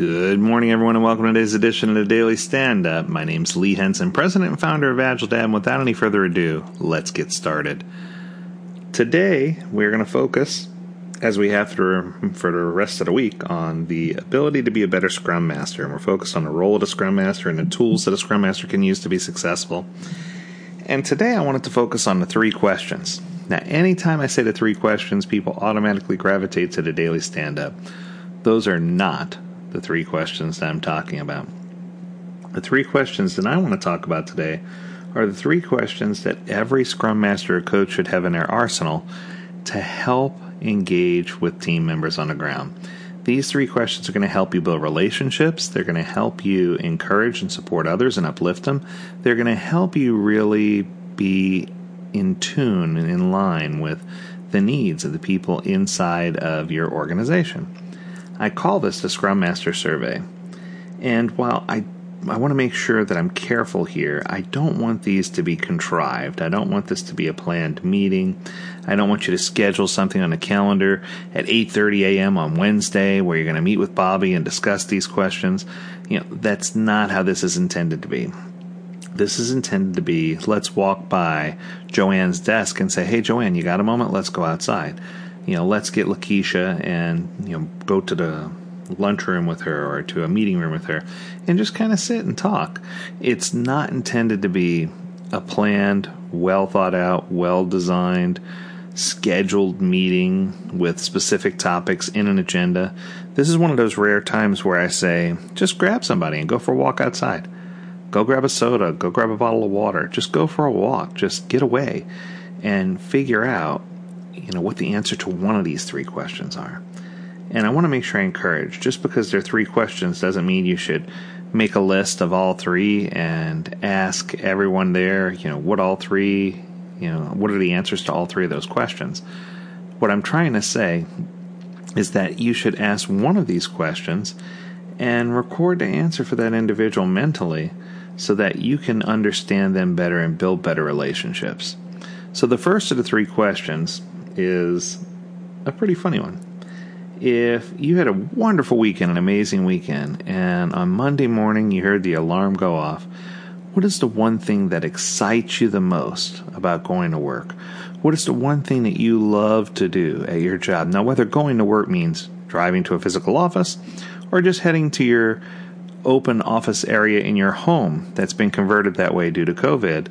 Good morning, everyone, and welcome to today's edition of the Daily Stand-Up. My name's Lee Henson, president and founder of AgileDad, and without any further ado, let's get started. Today, we're going to focus, as we have for the rest of the week, on the ability to be a better Scrum Master. And we're focused on the role of the Scrum Master and the tools that a Scrum Master can use to be successful. And today, I wanted to focus on the three questions. Now, anytime I say the three questions, people automatically gravitate to the Daily Stand-Up. Those are not the three questions that I'm talking about. The three questions that I want to talk about today are the three questions that every Scrum Master or coach should have in their arsenal to help engage with team members on the ground. These three questions are going to help you build relationships. They're going to help you encourage and support others and uplift them. They're going to help you really be in tune and in line with the needs of the people inside of your organization. I call this the Scrum Master Survey. And while I want to make sure that I'm careful here, I don't want these to be contrived. I don't want this to be a planned meeting. I don't want you to schedule something on a calendar at 8:30 a.m. on Wednesday where you're going to meet with Bobby and discuss these questions. You know, that's not how this is intended to be. This is intended to be, let's walk by Joanne's desk and say, hey, Joanne, you got a moment? Let's go outside. You know, let's get Lakeisha and, you know, go to the lunchroom with her or to a meeting room with her and just kind of sit and talk. It's not intended to be a planned, well thought out, well designed, scheduled meeting with specific topics in an agenda. This is one of those rare times where I say, just grab somebody and go for a walk outside. Go grab a soda, go grab a bottle of water, just go for a walk, just get away and figure out, you know, what the answer to one of these three questions are. And I want to make sure I encourage, just because there are three questions doesn't mean you should make a list of all three and ask everyone there, you know, what are the answers to all three of those questions. What I'm trying to say is that you should ask one of these questions and record the answer for that individual mentally so that you can understand them better and build better relationships. So the first of the three questions is a pretty funny one. If you had a wonderful weekend, an amazing weekend, and on Monday morning you heard the alarm go off, what is the one thing that excites you the most about going to work? What is the one thing that you love to do at your job? Now, whether going to work means driving to a physical office or just heading to your open office area in your home that's been converted that way due to COVID,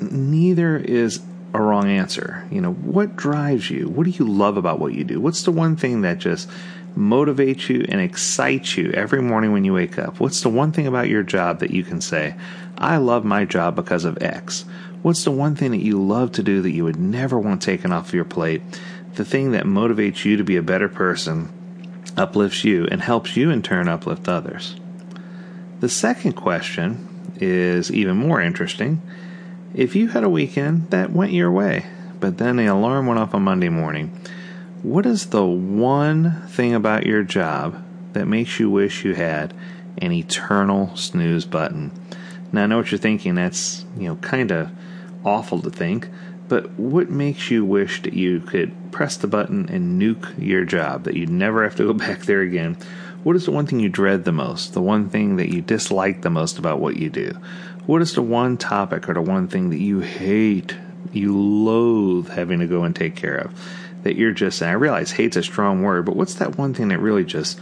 neither is a wrong answer. You know, what drives you? What do you love about what you do? What's the one thing that just motivates you and excites you every morning when you wake up? What's the one thing about your job that you can say, I love my job because of X? What's the one thing that you love to do that you would never want taken off your plate? The thing that motivates you to be a better person, uplifts you, and helps you in turn uplift others. The second question is even more interesting. If you had a weekend that went your way, but then the alarm went off on Monday morning, what is the one thing about your job that makes you wish you had an eternal snooze button? Now, I know what you're thinking. That's, you know, kind of awful to think, but what makes you wish that you could press the button and nuke your job, that you'd never have to go back there again? What is the one thing you dread the most, the one thing that you dislike the most about what you do? What is the one topic or the one thing that you hate, you loathe having to go and take care of? That you're just, and I realize hate's a strong word, but what's that one thing that really just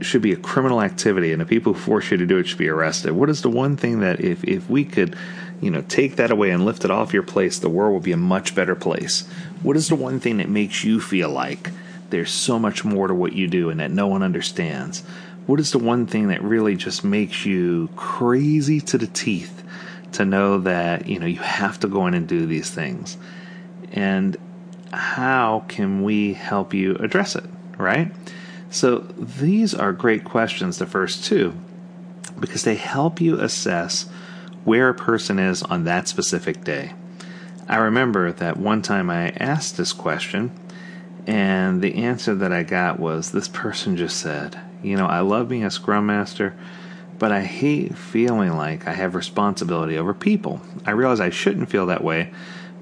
should be a criminal activity and the people who force you to do it should be arrested? What is the one thing that if we could, you know, take that away and lift it off your plate, the world would be a much better place? What is the one thing that makes you feel like there's so much more to what you do and that no one understands? What is the one thing that really just makes you crazy to the teeth to know that, you know, you have to go in and do these things? And how can we help you address it, right? So these are great questions, the first two, because they help you assess where a person is on that specific day. I remember that one time I asked this question, and the answer that I got was, this person just said, you know, I love being a Scrum Master, but I hate feeling like I have responsibility over people. I realize I shouldn't feel that way,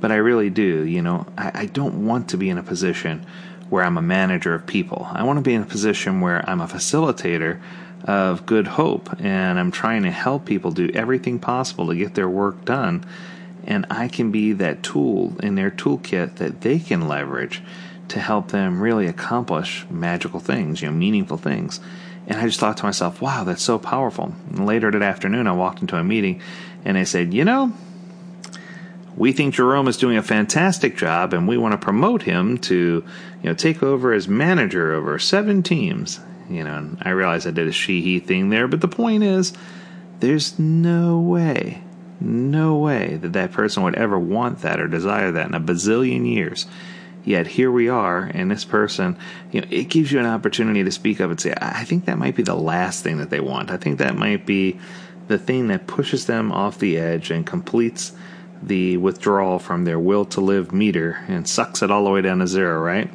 but I really do. You know, I don't want to be in a position where I'm a manager of people. I want to be in a position where I'm a facilitator of good hope, and I'm trying to help people do everything possible to get their work done, and I can be that tool in their toolkit that they can leverage to help them really accomplish magical things, meaningful things. And I just thought to myself, wow, that's so powerful. And later that afternoon, I walked into a meeting, and they said, we think Jerome is doing a fantastic job, and we want to promote him to, take over as manager over 7 teams. And I realized I did a she-he thing there, but the point is, there's no way that person would ever want that or desire that in a bazillion years. Yet here we are, and this person, it gives you an opportunity to speak up and say, I think that might be the last thing that they want. I think that might be the thing that pushes them off the edge and completes the withdrawal from their will to live meter and sucks it all the way down to 0, right?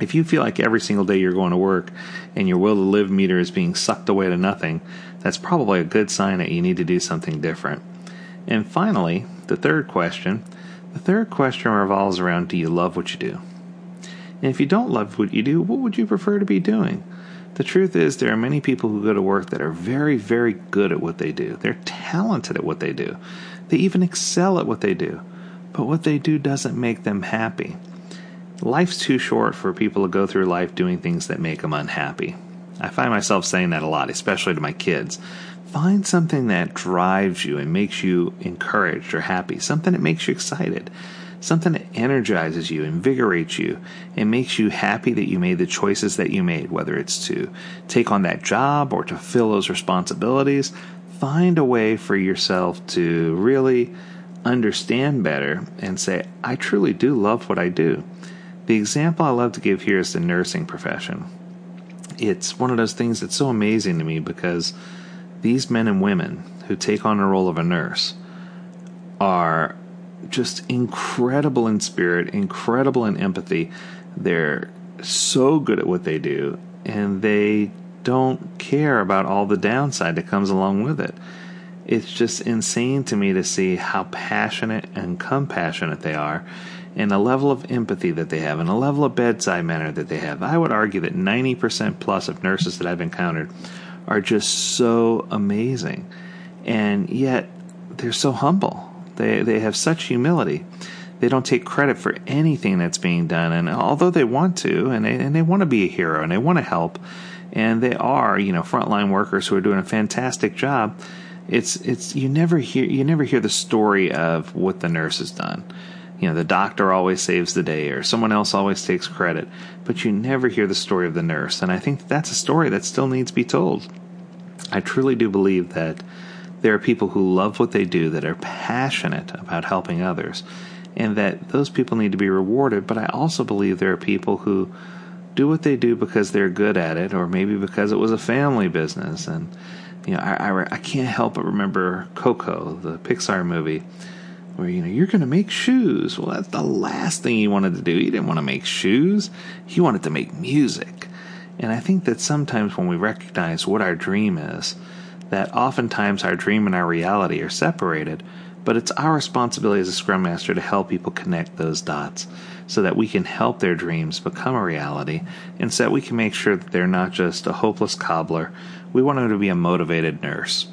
If you feel like every single day you're going to work and your will to live meter is being sucked away to nothing, that's probably a good sign that you need to do something different. And finally, the third question revolves around, do you love what you do? And if you don't love what you do, what would you prefer to be doing? The truth is, there are many people who go to work that are very, very good at what they do. They're talented at what they do. They even excel at what they do. But what they do doesn't make them happy. Life's too short for people to go through life doing things that make them unhappy. I find myself saying that a lot, especially to my kids. Find something that drives you and makes you encouraged or happy, something that makes you excited, something that energizes you, invigorates you, and makes you happy that you made the choices that you made, whether it's to take on that job or to fill those responsibilities. Find a way for yourself to really understand better and say, I truly do love what I do. The example I love to give here is the nursing profession. It's one of those things that's so amazing to me because these men and women who take on the role of a nurse are just incredible in spirit, incredible in empathy. They're so good at what they do, and they don't care about all the downside that comes along with it. It's just insane to me to see how passionate and compassionate they are, and the level of empathy that they have, and the level of bedside manner that they have. I would argue that 90% plus of nurses that I've encountered are just so amazing, and yet they're so humble. They have such humility. They don't take credit for anything that's being done, and although they want to, and they want to be a hero, and they want to help, and they are, frontline workers who are doing a fantastic job. It's you never hear the story of what the nurse has done. The doctor always saves the day, or someone else always takes credit, but you never hear the story of the nurse. And I think that's a story that still needs to be told. I truly do believe that there are people who love what they do, that are passionate about helping others, and that those people need to be rewarded. But I also believe there are people who do what they do because they're good at it, or maybe because it was a family business. And I can't help but remember Coco, the Pixar movie, where you're going to make shoes. Well, that's the last thing he wanted to do. He didn't want to make shoes. He wanted to make music. And I think that sometimes when we recognize what our dream is, that oftentimes our dream and our reality are separated. But it's our responsibility as a Scrum Master to help people connect those dots so that we can help their dreams become a reality, and so that we can make sure that they're not just a hopeless cobbler. We want them to be a motivated nurse.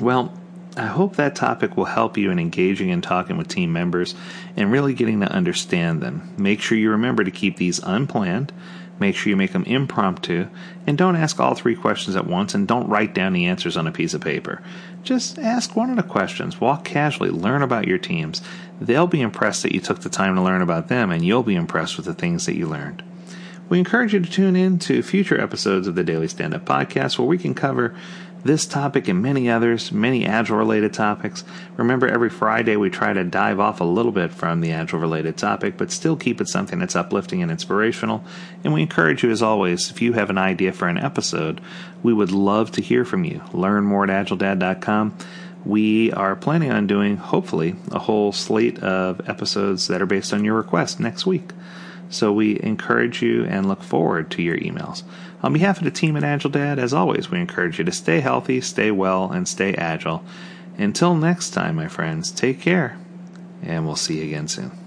Well, I hope that topic will help you in engaging and talking with team members and really getting to understand them. Make sure you remember to keep these unplanned. Make sure you make them impromptu, and don't ask all 3 questions at once, and don't write down the answers on a piece of paper. Just ask one of the questions. Walk casually. Learn about your teams. They'll be impressed that you took the time to learn about them, and you'll be impressed with the things that you learned. We encourage you to tune in to future episodes of the Daily Stand-Up Podcast, where we can cover this topic and many others, many Agile-related topics. Remember, every Friday we try to dive off a little bit from the Agile-related topic, but still keep it something that's uplifting and inspirational. And we encourage you, as always, if you have an idea for an episode, we would love to hear from you. Learn more at AgileDad.com. We are planning on doing, hopefully, a whole slate of episodes that are based on your request next week. So we encourage you and look forward to your emails. On behalf of the team at AgileDad, as always, we encourage you to stay healthy, stay well, and stay agile. Until next time, my friends, take care, and we'll see you again soon.